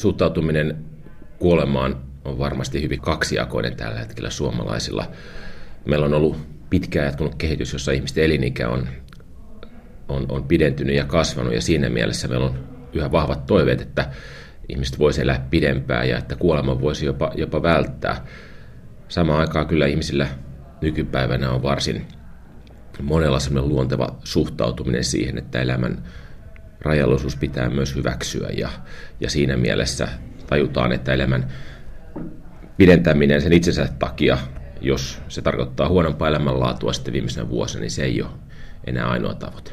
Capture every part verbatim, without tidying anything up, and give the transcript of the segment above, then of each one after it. suhtautuminen kuolemaan on varmasti hyvin kaksijakoinen tällä hetkellä suomalaisilla. Meillä on ollut pitkään jatkunut kehitys, jossa ihmisten elinikä on, on, on pidentynyt ja kasvanut, ja siinä mielessä meillä on yhä vahvat toiveet, että ihmiset voisivat elää pidempään ja että kuolema voisi jopa, jopa välttää. Samaan aikaan kyllä ihmisillä nykypäivänä on varsin monella sellainen luonteva suhtautuminen siihen, että elämän rajallisuus pitää myös hyväksyä, ja, ja siinä mielessä tajutaan, että elämän pidentäminen sen itsensä takia, jos se tarkoittaa huonompaa elämänlaatua sitten viimeisenä vuosina, niin se ei ole enää ainoa tavoite.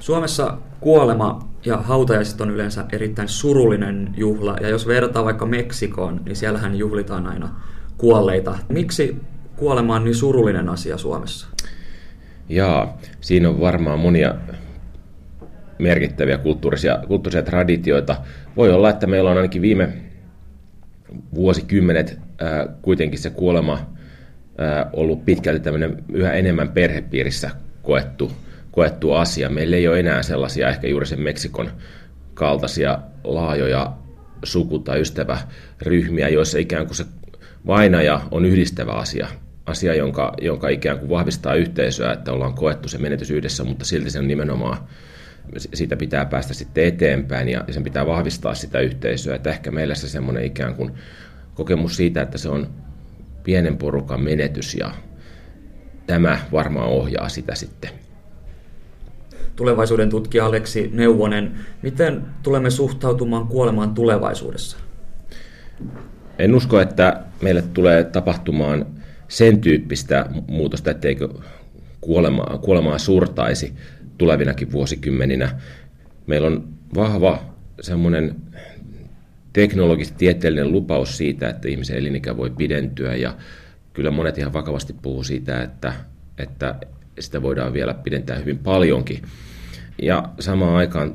Suomessa kuolema ja hautajaiset on yleensä erittäin surullinen juhla, ja jos vertaa vaikka Meksikoon, niin siellähän juhlitaan aina kuolleita. Miksi kuolema on niin surullinen asia Suomessa? Jaa, siinä on varmaan monia merkittäviä kulttuurisia, kulttuurisia traditioita. Voi olla, että meillä on ainakin viime vuosikymmenet ää, kuitenkin se kuolema ää, ollut pitkälti tämmöinen yhä enemmän perhepiirissä koettu, koettu asia. Meillä ei ole enää sellaisia ehkä juuri sen Meksikon kaltaisia laajoja suku- tai ystäväryhmiä, joissa ikään kuin se vainaja on yhdistävä asia. Asia, jonka, jonka ikään kuin vahvistaa yhteisöä, että ollaan koettu se menetys yhdessä, mutta silti se on nimenomaan, siitä pitää päästä sitten eteenpäin ja sen pitää vahvistaa sitä yhteisöä. Että ehkä meillä se semmoinen ikään kuin kokemus siitä, että se on pienen porukan menetys, ja tämä varmaan ohjaa sitä sitten. Tulevaisuuden tutkija Aleksi Neuvonen, miten tulemme suhtautumaan kuolemaan tulevaisuudessa? En usko, että meille tulee tapahtumaan sen tyyppistä muutosta, etteikö kuolemaa, kuolemaa surtaisi tulevinakin vuosikymmeninä. Meillä on vahva semmoinen teknologisesti tieteellinen lupaus siitä, että ihmisen elinikä voi pidentyä, ja kyllä monet ihan vakavasti puhuu siitä, että, että sitä voidaan vielä pidentää hyvin paljonkin. Ja samaan aikaan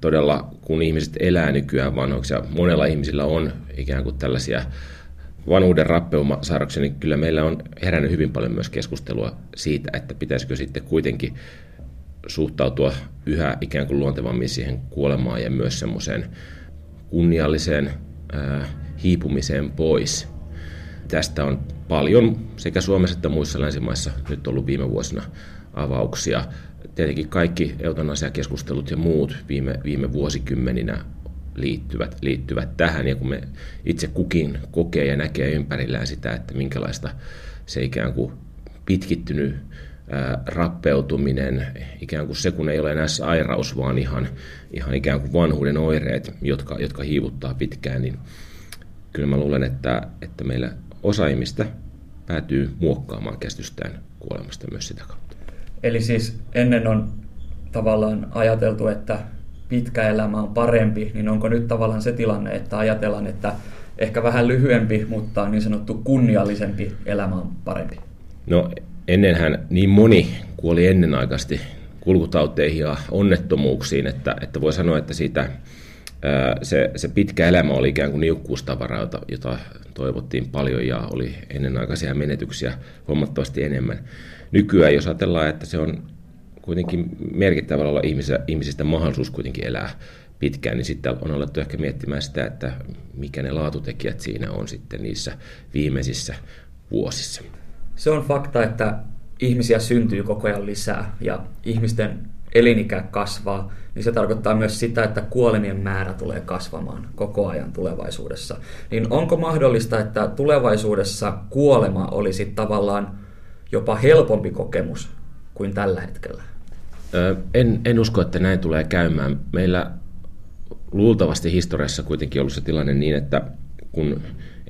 todella, kun ihmiset elää nykyään vanhoiksi, ja monella ihmisillä on ikään kuin tällaisia vanhuuden rappeumasairauksia, niin kyllä meillä on herännyt hyvin paljon myös keskustelua siitä, että pitäisikö sitten kuitenkin suhtautua yhä ikään kuin luontevammin siihen kuolemaan ja myös semmoiseen kunnialliseen äh, hiipumiseen pois. Tästä on paljon sekä Suomessa että muissa länsimaissa nyt ollut viime vuosina avauksia. Tietenkin kaikki eutanasiakeskustelut ja muut viime, viime vuosikymmeninä liittyvät, liittyvät tähän, ja kun me itse kukin kokee ja näkee ympärillään sitä, että minkälaista se ikään kuin pitkittynyt ää, rappeutuminen, ikään kuin se, kun ei ole enää sairaus, vaan ihan, ihan ikään kuin vanhuuden oireet, jotka, jotka hiivuttaa pitkään, niin kyllä mä luulen, että, että meillä osa ihmistä päätyy muokkaamaan käsitystään kuolemasta myös sitä kautta. Eli siis ennen on tavallaan ajateltu, että pitkä elämä on parempi, niin onko nyt tavallaan se tilanne, että ajatellaan, että ehkä vähän lyhyempi, mutta niin sanottu kunniallisempi elämä on parempi? No ennenhän niin moni kuoli ennenaikaisesti kulkutauteihin ja onnettomuuksiin, että, että voi sanoa, että siitä, se, se pitkä elämä oli ikään kuin niukkuustavara, jota, jota toivottiin paljon, ja oli ennenaikaisia menetyksiä huomattavasti enemmän. Nykyään jos ajatellaan, että se on kuitenkin merkittävällä olla ihmisistä mahdollisuus kuitenkin elää pitkään, niin sitten on alettu ehkä miettimään sitä, että mikä ne laatutekijät siinä on sitten niissä viimeisissä vuosissa. Se on fakta, että ihmisiä syntyy koko ajan lisää ja ihmisten elinikä kasvaa, niin se tarkoittaa myös sitä, että kuolemien määrä tulee kasvamaan koko ajan tulevaisuudessa. Niin onko mahdollista, että tulevaisuudessa kuolema olisi tavallaan jopa helpompi kokemus kuin tällä hetkellä? En, en usko, että näin tulee käymään. Meillä luultavasti historiassa kuitenkin on ollut se tilanne niin, että kun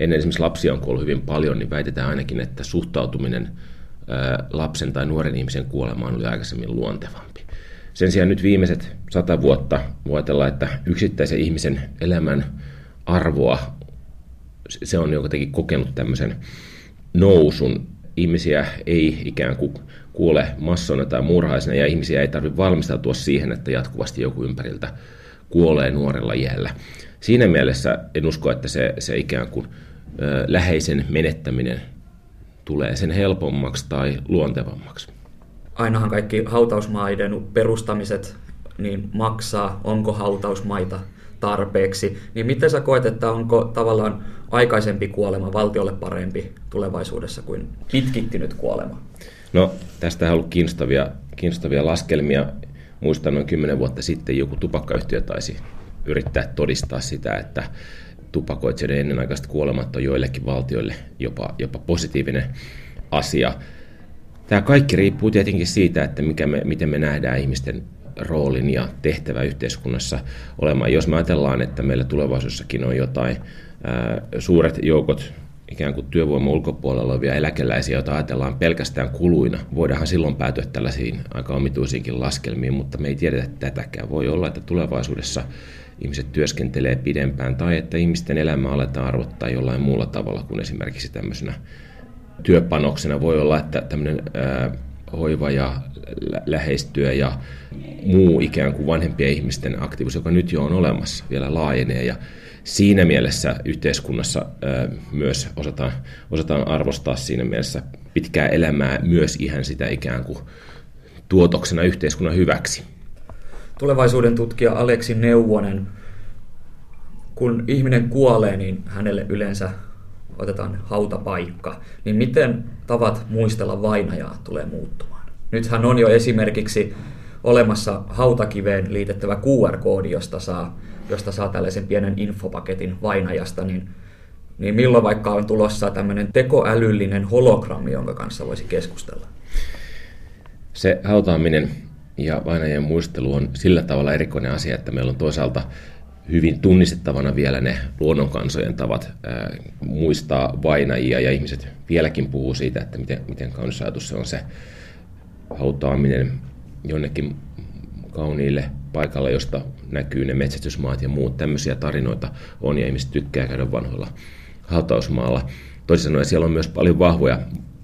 ennen esimerkiksi lapsia on kuollut hyvin paljon, niin väitetään ainakin, että suhtautuminen lapsen tai nuoren ihmisen kuolemaan oli aikaisemmin luontevampi. Sen sijaan nyt viimeiset sata vuotta voitellaan, että yksittäisen ihmisen elämän arvoa, se on jotenkin kokenut tämmöisen nousun. Ihmisiä ei ikään kuin kuole massoina tai murhaisina, ja ihmisiä ei tarvitse valmistautua siihen, että jatkuvasti joku ympäriltä kuolee nuorella iällä. Siinä mielessä en usko, että se, se ikään kuin ö, läheisen menettäminen tulee sen helpommaksi tai luontevammaksi. Ainahan kaikki hautausmaiden perustamiset niin maksaa. Onko hautausmaita tarpeeksi, niin miten sä koet, että onko tavallaan aikaisempi kuolema valtiolle parempi tulevaisuudessa kuin pitkittynyt kuolema? No, tästähän on ollut kiinnostavia, kiinnostavia laskelmia. Muistan noin kymmenen vuotta sitten joku tupakkayhtiö taisi yrittää todistaa sitä, että tupakoitsijoiden ennenaikaiset kuolemat on joillekin valtioille jopa, jopa positiivinen asia. Tämä kaikki riippuu tietenkin siitä, että mikä me, miten me nähdään ihmisten roolin ja tehtävä yhteiskunnassa olemaan. Jos me ajatellaan, että meillä tulevaisuudessakin on jotain ää, suuret joukot ikään kuin työvoiman ulkopuolella olevia eläkeläisiä, joita ajatellaan pelkästään kuluina, voidaanhan silloin päätyä tällaisiin aika omituisiinkin laskelmiin, mutta me ei tiedetä tätäkään. Voi olla, että tulevaisuudessa ihmiset työskentelee pidempään tai että ihmisten elämää aletaan arvottaa jollain muulla tavalla kuin esimerkiksi tämmöisenä työpanoksena. Voi olla, että tämmöinen ää, hoiva ja lä- läheistyö ja muu ikään kuin vanhempien ihmisten aktiivisuus, joka nyt jo on olemassa, vielä laajenee. Ja siinä mielessä yhteiskunnassa ää, myös osataan, osataan arvostaa siinä mielessä pitkää elämää myös ihan sitä ikään kuin tuotoksena yhteiskunnan hyväksi. Tulevaisuuden tutkija Aleksi Neuvonen, kun ihminen kuolee, niin hänelle yleensä otetaan hautapaikka, niin miten tavat muistella vainajaa tulee muuttumaan? Nythän on jo esimerkiksi olemassa hautakiveen liitettävä Q R-koodi, josta saa, josta saa tällaisen pienen infopaketin vainajasta, niin, niin milloin vaikka on tulossa tämmöinen tekoälyllinen hologrammi, jonka kanssa voisi keskustella? Se hautaaminen ja vainajien muistelu on sillä tavalla erikoinen asia, että meillä on toisaalta hyvin tunnistettavana vielä ne luonnonkansojen tavat ää, muistaa vainajia, ja ihmiset vieläkin puhuu siitä, että miten, miten kaunis ajatus se on se hautaaminen jonnekin kauniille paikalle, josta näkyy ne metsästysmaat ja muut. Tämmöisiä tarinoita on, ja ihmiset tykkää käydä vanhoilla hautausmaalla. Toisin sanoen siellä on myös paljon vahvoja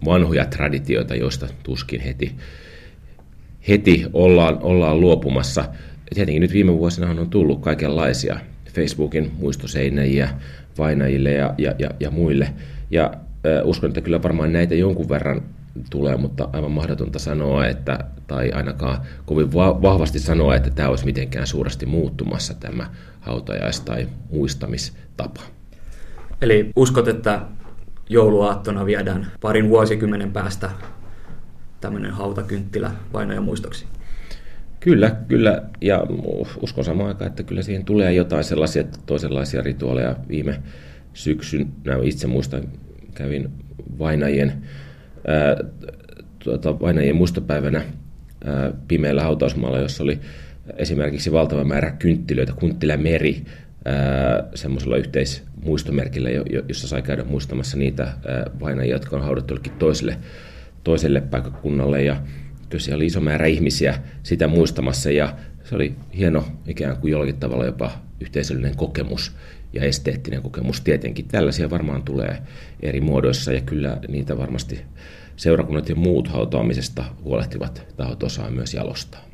vanhoja traditioita, joista tuskin heti, heti ollaan, ollaan luopumassa. Tietenkin nyt viime vuosina on tullut kaikenlaisia Facebookin muistoseinäjiä vainajille ja, ja, ja, ja muille. Ja äh, uskon, että kyllä varmaan näitä jonkun verran tulee, mutta aivan mahdotonta sanoa, että, tai ainakaan kovin va- vahvasti sanoa, että tämä olisi mitenkään suuresti muuttumassa tämä hautajais- tai muistamistapa. Eli uskot, että jouluaattona viedään parin vuosikymmenen päästä tämmöinen hautakynttilä vainajan muistoksi? Kyllä, kyllä, ja uskon samaan aikaan, että kyllä siihen tulee jotain sellaisia toisenlaisia rituaaleja. Viime syksynä itse muistan, kävin vainajien, ää, tuota, vainajien muistopäivänä ää, pimeällä hautausmaalla, jossa oli esimerkiksi valtava määrä kynttilöitä, Kunttilämeri, semmoisella yhteismuistomerkillä, jossa sai käydä muistamassa niitä ää, vainajia, jotka on haudattu toiselle, toiselle paikkakunnalle, ja siellä oli iso määrä ihmisiä sitä muistamassa, ja se oli hieno ikään kuin jollakin tavalla jopa yhteisöllinen kokemus ja esteettinen kokemus tietenkin. Tällaisia varmaan tulee eri muodoissa, ja kyllä niitä varmasti seurakunnat ja muut hautaamisesta huolehtivat tahot osaa myös jalostaa.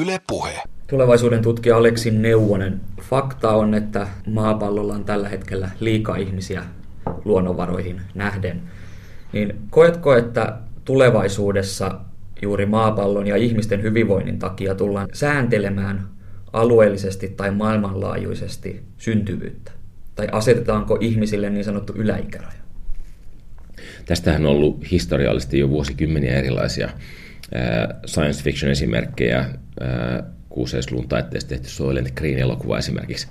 Yle Puhe. Tulevaisuuden tutkija Aleksi Neuvonen. Fakta on, että maapallolla on tällä hetkellä liikaa ihmisiä luonnonvaroihin nähden. Niin koetko, että tulevaisuudessa juuri maapallon ja ihmisten hyvinvoinnin takia tullaan sääntelemään alueellisesti tai maailmanlaajuisesti syntyvyyttä? Tai asetetaanko ihmisille niin sanottu yläikäraja? Tästähän on ollut historiallisesti jo vuosikymmeniä erilaisia science fiction esimerkkejä. kuusikymmentäluvun taitteessa tehty Soylent Green-elokuva esimerkiksi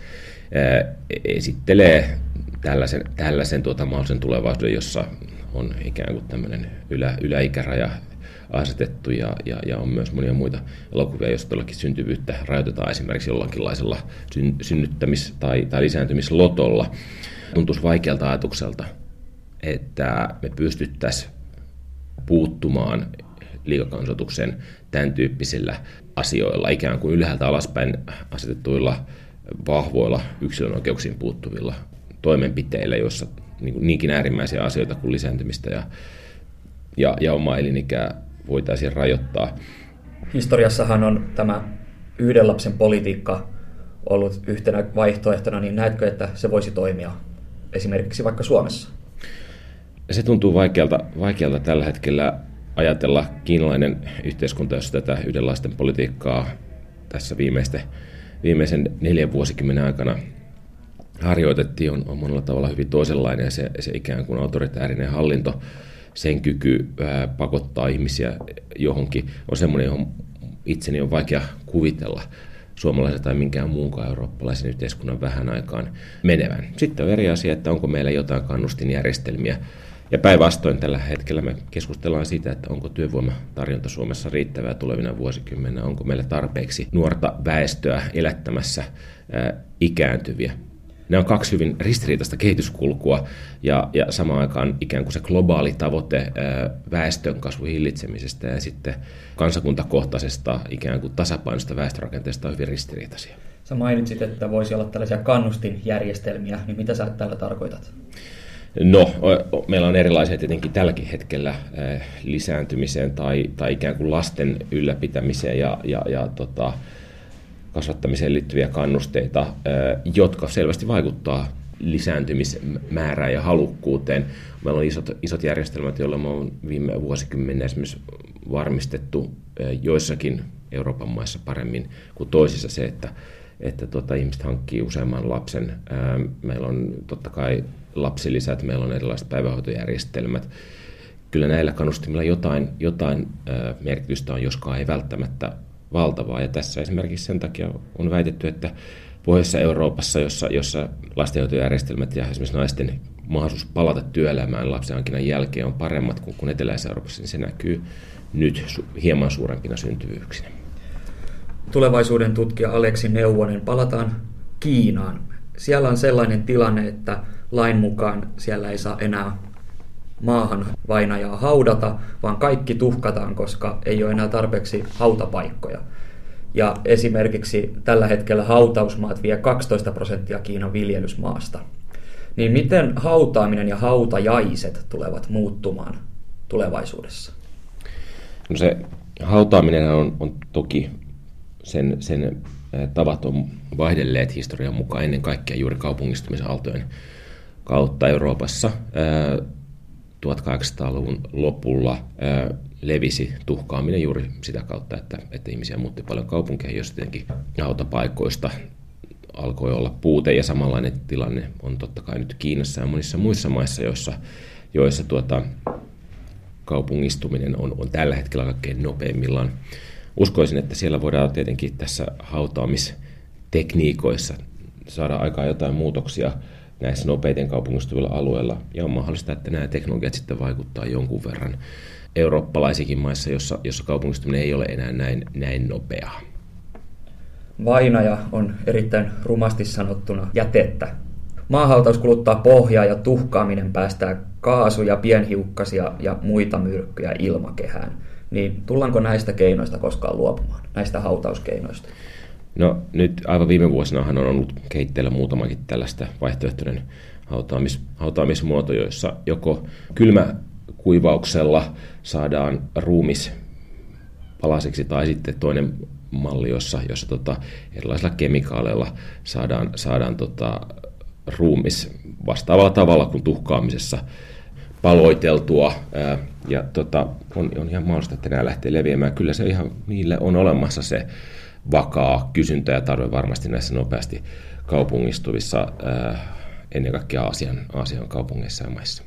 esittelee tällaisen, tällaisen tuota mahdollisen tulevaisuuden, jossa on ikään kuin tämmöinen ylä, yläikäraja asetettu, ja, ja, ja on myös monia muita elokuvia, joissa todellakin syntyvyyttä rajoitetaan esimerkiksi jollakinlaisella syn, synnyttämis- tai, tai lisääntymislotolla. Tuntuisi vaikealta ajatukselta, että me pystyttäisiin puuttumaan liikakansoituksen tämän tyyppisillä asioilla, ikään kuin ylhäältä alaspäin asetetuilla vahvoilla yksilön oikeuksiin puuttuvilla toimenpiteillä, joissa niinkin äärimmäisiä asioita kuin lisääntymistä ja, ja, ja omaa elinikää voitaisiin rajoittaa. Historiassahan on tämä yhden lapsen politiikka ollut yhtenä vaihtoehtona, niin näetkö, että se voisi toimia esimerkiksi vaikka Suomessa? Se tuntuu vaikealta, vaikealta tällä hetkellä ajatella. Kiinalainen yhteiskunta, jossa tätä yhden lasten politiikkaa tässä viimeisten viimeisen neljän vuosikymmenen aikana harjoitettiin, on, on monella tavalla hyvin toisenlainen. Se, se ikään kuin autoritäärinen hallinto, sen kyky ää, pakottaa ihmisiä johonkin, on semmoinen, johon itseni on vaikea kuvitella suomalaisen tai minkään muunkaan eurooppalaisen yhteiskunnan vähän aikaan menevän. Sitten on eri asia, että onko meillä jotain kannustinjärjestelmiä. Ja päinvastoin tällä hetkellä me keskustellaan siitä, että onko työvoimatarjonta Suomessa riittävää tulevina vuosikymmeninä, onko meillä tarpeeksi nuorta väestöä elättämässä ää, ikääntyviä. Nämä on kaksi hyvin ristiriitaista kehityskulkua ja, ja samaan aikaan ikään kuin se globaali tavoite väestön kasvun hillitsemisestä ja sitten kansakuntakohtaisesta ikään kuin tasapainosta väestörakenteesta on hyvin ristiriitaisia. Sä mainitsit, että voisi olla tällaisia kannustinjärjestelmiä, niin mitä sä tällä tarkoitat? No, meillä on erilaisia tietenkin tälläkin hetkellä lisääntymiseen tai, tai ikään kuin lasten ylläpitämiseen ja, ja, ja tota, kasvattamiseen liittyviä kannusteita, jotka selvästi vaikuttavat lisääntymismäärään ja halukkuuteen. Meillä on isot, isot järjestelmät, joilla me on viime vuosikymmeninä esimerkiksi varmistettu joissakin Euroopan maissa paremmin kuin toisissa se, että, että tota, ihmiset hankkii useamman lapsen. Meillä on totta kai lapsilisät, meillä on erilaiset päivähoitojärjestelmät. Kyllä näillä kannustimilla jotain, jotain merkitystä on, joskaan ei välttämättä valtavaa. Ja tässä esimerkiksi sen takia on väitetty, että Pohjois-Euroopassa, jossa, jossa lastenhoitojärjestelmät ja esimerkiksi naisten mahdollisuus palata työelämään lapsenhankinnan jälkeen on paremmat kuin, kuin Etelä-Euroopassa, niin se näkyy nyt su- hieman suurempina syntyvyyksinä. Tulevaisuuden tutkija Aleksi Neuvonen, palataan Kiinaan. Siellä on sellainen tilanne, että lain mukaan siellä ei saa enää maahan vainajaa haudata, vaan kaikki tuhkataan, koska ei ole enää tarpeeksi hautapaikkoja. Ja esimerkiksi tällä hetkellä hautausmaat vie kaksitoista prosenttia Kiinan viljelysmaasta. Niin miten hautaaminen ja hautajaiset tulevat muuttumaan tulevaisuudessa? No se hautaaminen on, on toki sen, sen tavat on vaihdelleet historian mukaan ennen kaikkea juuri kaupungistumisaaltojen kautta Euroopassa. tuhatkahdeksansataaluvun lopulla ö, levisi tuhkaaminen juuri sitä kautta, että, että ihmisiä muutti paljon kaupunkeihin, jos tietenkin hautapaikoista alkoi olla puute. Ja samanlainen tilanne on totta kai nyt Kiinassa ja monissa muissa maissa, joissa, joissa tuota, kaupungistuminen on, on tällä hetkellä kaikkein nopeimmillaan. Uskoisin, että siellä voidaan tietenkin tässä hautaamistekniikoissa saada aikaan jotain muutoksia näissä nopeiten kaupungistuvilla alueilla, ja on mahdollista, että nämä teknologiat sitten vaikuttaa jonkun verran eurooppalaisikin maissa, jossa, jossa kaupungistuminen ei ole enää näin, näin nopeaa. Vainaja on erittäin rumasti sanottuna jätettä. Maahautaus kuluttaa pohjaa ja tuhkaaminen päästää kaasuja, pienhiukkasia ja muita myrkkyjä ilmakehään. Niin tullaanko näistä keinoista koskaan luopumaan, näistä hautauskeinoista? No nyt aivan viime vuosinahan on ollut kehitteillä muutamakin tällaista vaihtoehtoinen hautaamis, hautaamismuoto, joissa joko kylmäkuivauksella saadaan ruumis palasiksi tai sitten toinen malli, jossa, jossa tota, erilaisilla kemikaaleilla saadaan, saadaan tota, ruumis vastaavalla tavalla kuin tuhkaamisessa paloiteltua ää, ja tota, on, on ihan mahdollista, että nämä lähtee leviämään. Kyllä se ihan niille on olemassa se vakaa kysyntä ja tarve varmasti näissä nopeasti kaupungistuvissa, ennen kaikkea Aasian, Aasian kaupungeissa ja maissa.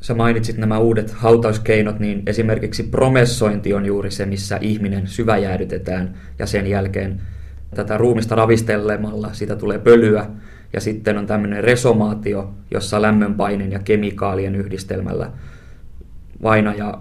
Sä mainitsit nämä uudet hautauskeinot, niin esimerkiksi promessointi on juuri se, missä ihminen syväjäädytetään ja sen jälkeen tätä ruumista ravistelemalla siitä tulee pölyä. Ja sitten on tämmöinen resomaatio, jossa lämmönpaineen ja kemikaalien yhdistelmällä vainaja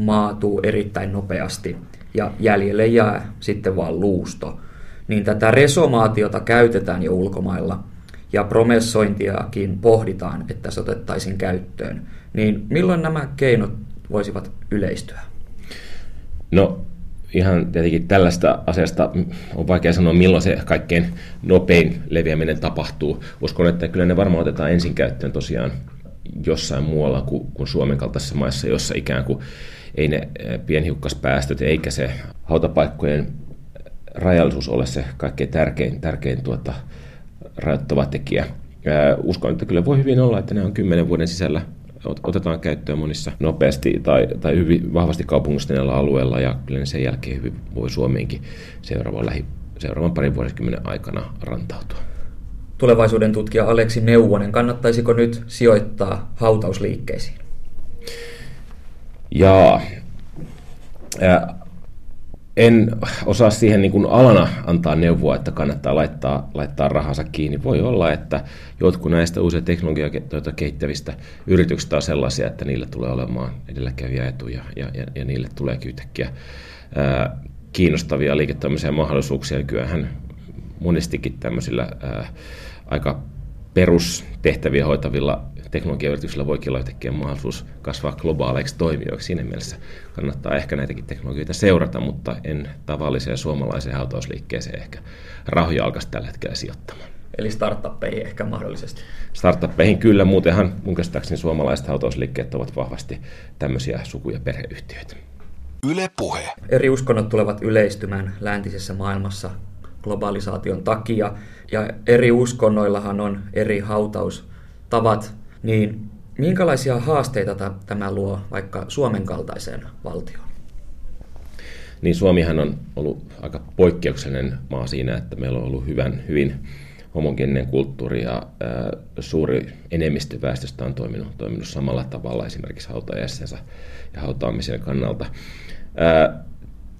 maatuu erittäin nopeasti. Ja jäljelle jää sitten vaan luusto, niin tätä resomaatiota käytetään jo ulkomailla ja promessointiakin pohditaan, että se otettaisiin käyttöön. Niin milloin nämä keinot voisivat yleistyä? No ihan tietenkin tällaista asiasta on vaikea sanoa, milloin se kaikkein nopein leviäminen tapahtuu. Uskon, että kyllä ne varmaan otetaan ensin käyttöön tosiaan jossain muualla kuin, kuin Suomen kaltaisessa maissa, jossa ikään kuin ei ne pienhiukkaspäästöt eikä se hautapaikkojen rajallisuus ole se kaikkein tärkein, tärkein tuota, rajoittava tekijä. Uskon, että kyllä voi hyvin olla, että nämä on kymmenen vuoden sisällä otetaan käyttöön monissa nopeasti tai, tai hyvin vahvasti kaupungistuneilla alueilla ja kyllä sen jälkeen hyvin voi Suomeenkin seuraavaan lähi, seuraavan parin vuosikymmenen aikana rantautua. Tulevaisuuden tutkija Aleksi Neuvonen, kannattaisiko nyt sijoittaa hautausliikkeisiin? Jaa. Äh, en osaa siihen niin kuin alana antaa neuvoa, että kannattaa laittaa, laittaa rahansa kiinni. Voi olla, että jotkut näistä uusia teknologioita kehittävistä yrityksistä on sellaisia, että niillä tulee olemaan edelläkävijä etuja ja, ja, ja niille tulee yhtäkkiä äh, kiinnostavia liiketoimisia mahdollisuuksia. Kyllähän monestikin tämmöisillä äh, aika perustehtäviä hoitavilla teknologiayrityksillä voikin olla yhtäkkiä mahdollisuus kasvaa globaaleiksi toimijoiksi. Siinä mielessä kannattaa ehkä näitäkin teknologioita seurata, mutta en tavalliseen suomalaiseen hautausliikkeeseen ehkä rahoja alkaisi tällä hetkellä sijoittamaan. Eli startuppeihin ehkä mahdollisesti? Startuppeihin kyllä, muutenhan mun käsittääkseni suomalaiset hautausliikkeet ovat vahvasti tämmöisiä suku- ja perheyhtiöitä. Yle Puhe. Eri uskonnot tulevat yleistymään läntisessä maailmassa globalisaation takia, ja eri uskonnoillahan on eri hautaustavat, niin minkälaisia haasteita tämä luo vaikka Suomen kaltaiseen valtioon? Niin Suomihan on ollut aika poikkeuksellinen maa siinä, että meillä on ollut hyvän, hyvin homogeeninen kulttuuri ja ää, suuri enemmistö väestöstä on toiminut, toiminut samalla tavalla esimerkiksi hautajaissensa ja hautaamisen kannalta. Ää,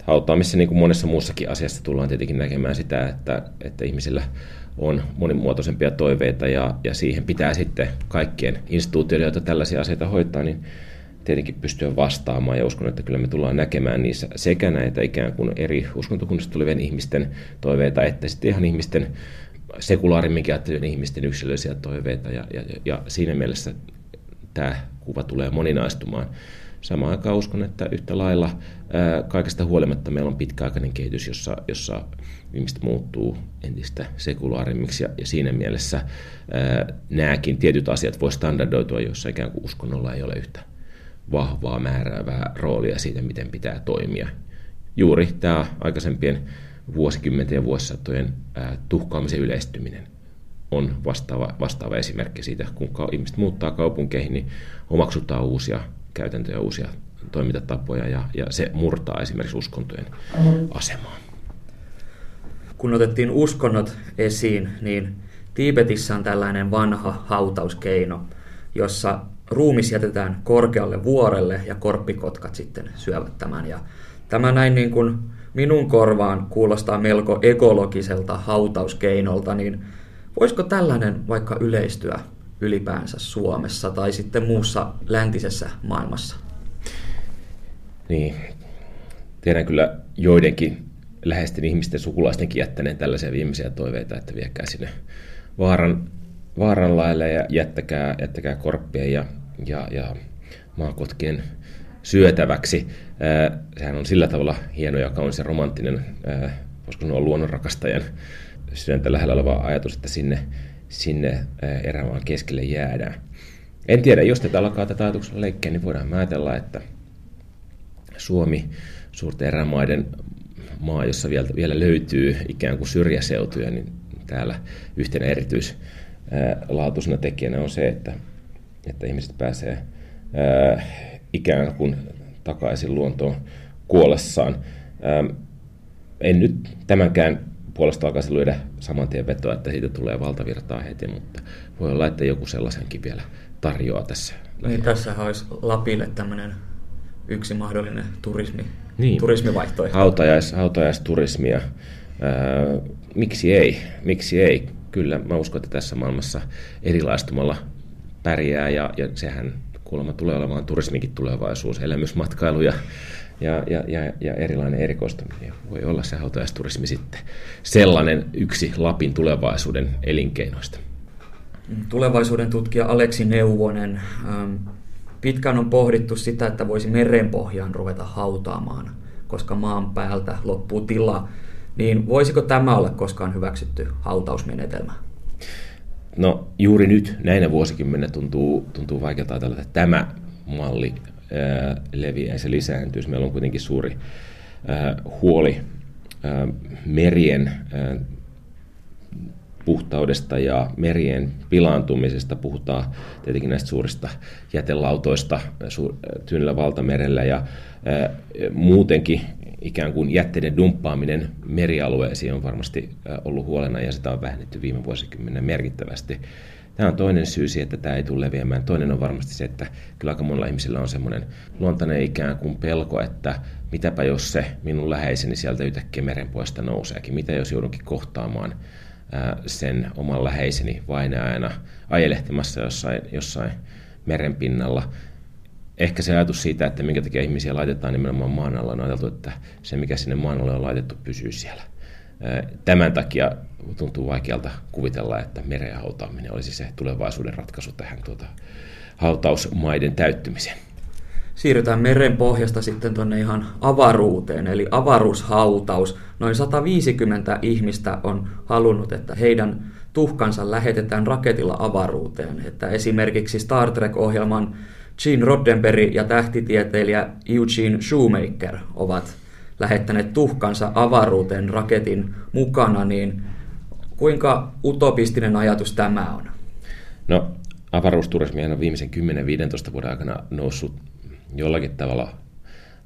Hautaamisessa niin kuin monessa muussakin asiassa tullaan tietenkin näkemään sitä, että, että ihmisillä on monimuotoisempia toiveita ja, ja siihen pitää sitten kaikkien instituutioiden, joita tällaisia asioita hoitaa, niin tietenkin pystyä vastaamaan ja uskon, että kyllä me tullaan näkemään niissä sekä näitä ikään kuin eri uskontokunnista tulevien ihmisten toiveita, että sitten ihan ihmisten sekulaarimminkin ajattelun ihmisten yksilöisiä toiveita ja, ja, ja siinä mielessä tämä kuva tulee moninaistumaan. Samaan aikaan uskon, että yhtä lailla ää, kaikesta huolimatta meillä on pitkäaikainen kehitys, jossa, jossa ihmiset muuttuu entistä sekulaarimmiksi ja, ja siinä mielessä ää, nämäkin tietyt asiat voi standardoitua, jossa ikään kuin uskonnolla ei ole yhtä vahvaa määräävää roolia siitä, miten pitää toimia. Juuri tämä aikaisempien vuosikymmenten ja vuosisatojen ää, tuhkaamisen yleistyminen on vastaava, vastaava esimerkki siitä, kun ka- ihmiset muuttaa kaupunkeihin, niin omaksutaan uusia käytäntöjä, uusia toimintatapoja ja, ja se murtaa esimerkiksi uskontojen asemaa. Kun otettiin uskonnot esiin, niin Tiibetissä on tällainen vanha hautauskeino, jossa ruumis jätetään korkealle vuorelle ja korppikotkat sitten syövät tämän. Ja tämä näin niin kuin minun korvaan kuulostaa melko ekologiselta hautauskeinolta, niin voisiko tällainen vaikka yleistyä ylipäänsä Suomessa tai sitten muussa läntisessä maailmassa? Niin, tiedän kyllä joidenkin läheisten ihmisten sukulaistenkin jättäneen tällaisia viimeisiä toiveita, että viekää sinne vaaran, vaaran laille ja jättäkää, jättäkää korppien ja, ja, ja maakotkien syötäväksi. Sehän on sillä tavalla hieno ja kaunis ja romanttinen, koska se on luonnonrakastajan sydäntä lähellä oleva ajatus, että sinne sinne erämaan keskelle jäädään. En tiedä, jos tätä alkaa tätä ajatuksella leikkiä, niin voidaan ajatella, että Suomi, suurten erämaiden maa, jossa vielä, vielä löytyy ikään kuin syrjäseutuja, niin täällä yhtenä erityislaatuisena tekijänä on se, että, että ihmiset pääsee ää, ikään kuin takaisin luontoon kuollessaan. Ää, en nyt tämänkään puolesta alkaisi lyödä saman tien vetoa, että siitä tulee valtavirtaa heti, mutta voi olla, että joku sellaisenkin vielä tarjoaa tässä. Niin, tässähän olisi Lapille tämmöinen yksi mahdollinen turismi, niin, turismivaihtoehto. Hautajais, hautajaisturismia. Öö, miksi ei? Miksi ei? Kyllä mä uskon, että tässä maailmassa erilaistumalla pärjää ja, ja sehän kuulemma tulee olemaan turismikin tulevaisuus, elämysmatkailu ja Ja, ja, ja erilainen erikoistuminen. Voi olla se hautajaisturismi sitten sellainen yksi Lapin tulevaisuuden elinkeinoista. Tulevaisuuden tutkija Aleksi Neuvonen. Pitkään on pohdittu sitä, että voisi merenpohjaan ruveta hautaamaan, koska maan päältä loppuu tila. Niin voisiko tämä olla koskaan hyväksytty hautausmenetelmä? No juuri nyt näinä vuosikymmeninä tuntuu, tuntuu vaikealta ajatella, että tämä malli leviää ja se lisääntyy. Meillä on kuitenkin suuri huoli merien puhtaudesta ja merien pilaantumisesta. Puhutaan tietenkin näistä suurista jätelautoista Tyynellä valtamerellä ja muutenkin ikään kuin jätteiden dumppaaminen merialueisiin on varmasti ollut huolena, ja sitä on vähennetty viime vuosikymmenen merkittävästi. Tämä on toinen syy siihen, että tämä ei tule leviämään. Toinen on varmasti se, että kyllä aika monilla ihmisillä on semmoinen luontainen ikään kuin pelko, että mitäpä jos se minun läheiseni sieltä yhtäkkiä merenpohjasta nouseekin. Mitä jos joudunkin kohtaamaan sen oman läheiseni vainaajana ajelehtimassa jossain, jossain merenpinnalla. Ehkä se ajatus siitä, että minkä takia ihmisiä laitetaan nimenomaan maan alla, on ajateltu, että se mikä sinne maan alle on laitettu pysyy siellä. Tämän takia tuntuu vaikealta kuvitella, että meren hautaaminen olisi se tulevaisuuden ratkaisu tähän tuota hautausmaiden täyttymiseen. Siirrytään meren pohjasta sitten tuonne ihan avaruuteen, eli avaruushautaus. Noin sata viisikymmentä ihmistä on halunnut, että heidän tuhkansa lähetetään raketilla avaruuteen. Että esimerkiksi Star Trek-ohjelman Gene Roddenberry ja tähtitieteilijä Eugene Shoemaker ovat lähettäneet tuhkansa avaruuteen raketin mukana, niin kuinka utopistinen ajatus tämä on? No, avaruusturismi on viimeisen kymmenen viisitoista vuoden aikana noussut jollakin tavalla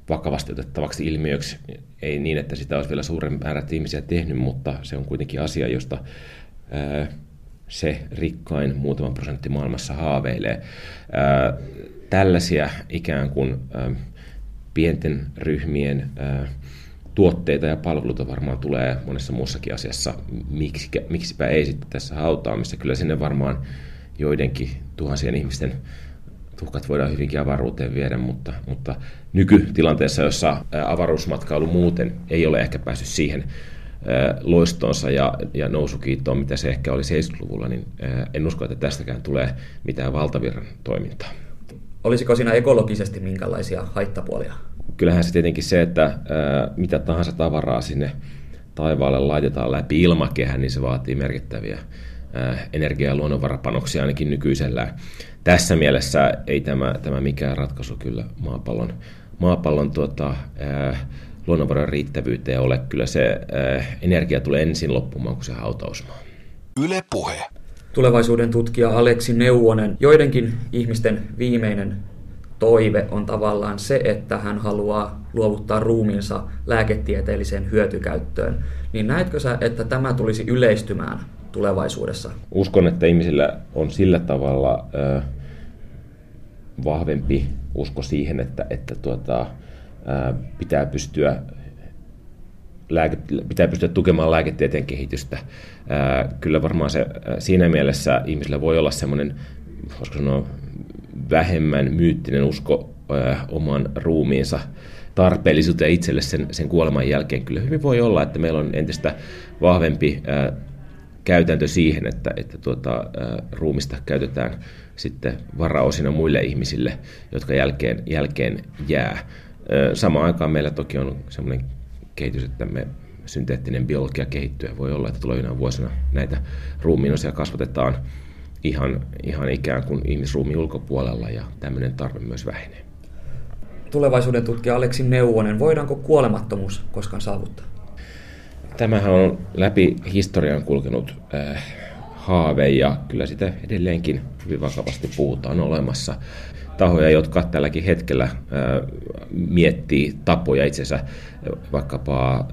vakavasti otettavaksi ilmiöksi. Ei niin, että sitä olisi vielä suuren määrät ihmisiä tehnyt, mutta se on kuitenkin asia, josta ää, se rikkain muutama prosentti maailmassa haaveilee. Ää, tällaisia ikään kuin ää, pienten ryhmien ää, tuotteita ja palveluita varmaan tulee monessa muussakin asiassa. Miksikä, miksipä ei sitten tässä hautaamissa? Kyllä sinne varmaan joidenkin tuhansien ihmisten tuhkat voidaan hyvinkin avaruuteen viedä, mutta, mutta nykytilanteessa, jossa avaruusmatkailu muuten ei ole ehkä päässyt siihen loistonsa ja, ja nousukiittoon, mitä se ehkä oli seitsemänkymmentäluvulla, niin en usko, että tästäkään tulee mitään valtavirran toimintaa. Olisiko siinä ekologisesti minkälaisia haittapuolia? Kyllähän se tietenkin se, että mitä tahansa tavaraa sinne taivaalle laitetaan läpi ilmakehän, niin se vaatii merkittäviä energia- ja luonnonvarapanoksia ainakin nykyisellään. Tässä mielessä ei tämä, tämä mikään ratkaisu kyllä maapallon, maapallon tuota, ää, luonnonvarojen riittävyyteen ole. Kyllä se ää, energia tulee ensin loppumaan kuin se hautausmaa. Yle Puhe. Tulevaisuuden tutkija Aleksi Neuvonen. Joidenkin ihmisten viimeinen toive on tavallaan se, että hän haluaa luovuttaa ruumiinsa lääketieteelliseen hyötykäyttöön. Niin näetkö sä, että tämä tulisi yleistymään tulevaisuudessa? Uskon, että ihmisillä on sillä tavalla ö, vahvempi usko siihen, että, että tuota, ö, pitää, pystyä lääke, pitää pystyä tukemaan lääketieteen kehitystä. Ö, kyllä varmaan se, siinä mielessä ihmisillä voi olla semmoinen, voisiko sanoa, vähemmän myyttinen usko ö, oman ruumiinsa tarpeellisuuteen itselle sen, sen kuoleman jälkeen. Kyllä hyvin voi olla, että meillä on entistä vahvempi ö, käytäntö siihen, että, että tuota, ruumista käytetään sitten varaosina muille ihmisille, jotka jälkeen, jälkeen jää. Samaan aikaan meillä toki on sellainen kehitys, että me synteettinen biologia kehittyy. Voi olla, että tulevina vuosina näitä ruumiinosia kasvatetaan ihan, ihan ikään kuin ihmisruumiin ulkopuolella, ja tämmöinen tarve myös vähenee. Tulevaisuuden tutkija Aleksi Neuvonen, voidaanko kuolemattomuus koskaan saavuttaa? Tämähän on läpi historian kulkenut äh, haave, ja kyllä sitä edelleenkin hyvin vakavasti puhutaan. On olemassa tahoja, jotka tälläkin hetkellä äh, miettii tapoja itsensä vaikkapa äh,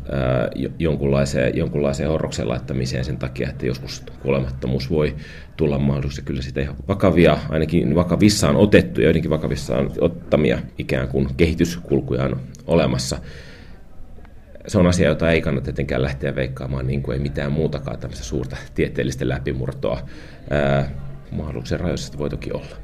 jonkunlaiseen, jonkunlaiseen horroksen laittamiseen sen takia, että joskus kuolemattomuus voi tulla mahdollisesti. Kyllä sitä ihan vakavia, ainakin vakavissaan otettuja, joidenkin vakavissaan ottamia ikään kuin kehityskulkuja on olemassa. Se on asia, jota ei kannata tietenkään lähteä veikkaamaan, niin kuin ei mitään muutakaan tämmöistä suurta tieteellistä läpimurtoa. Ää, mahdollisuuksien rajoissa voi toki olla.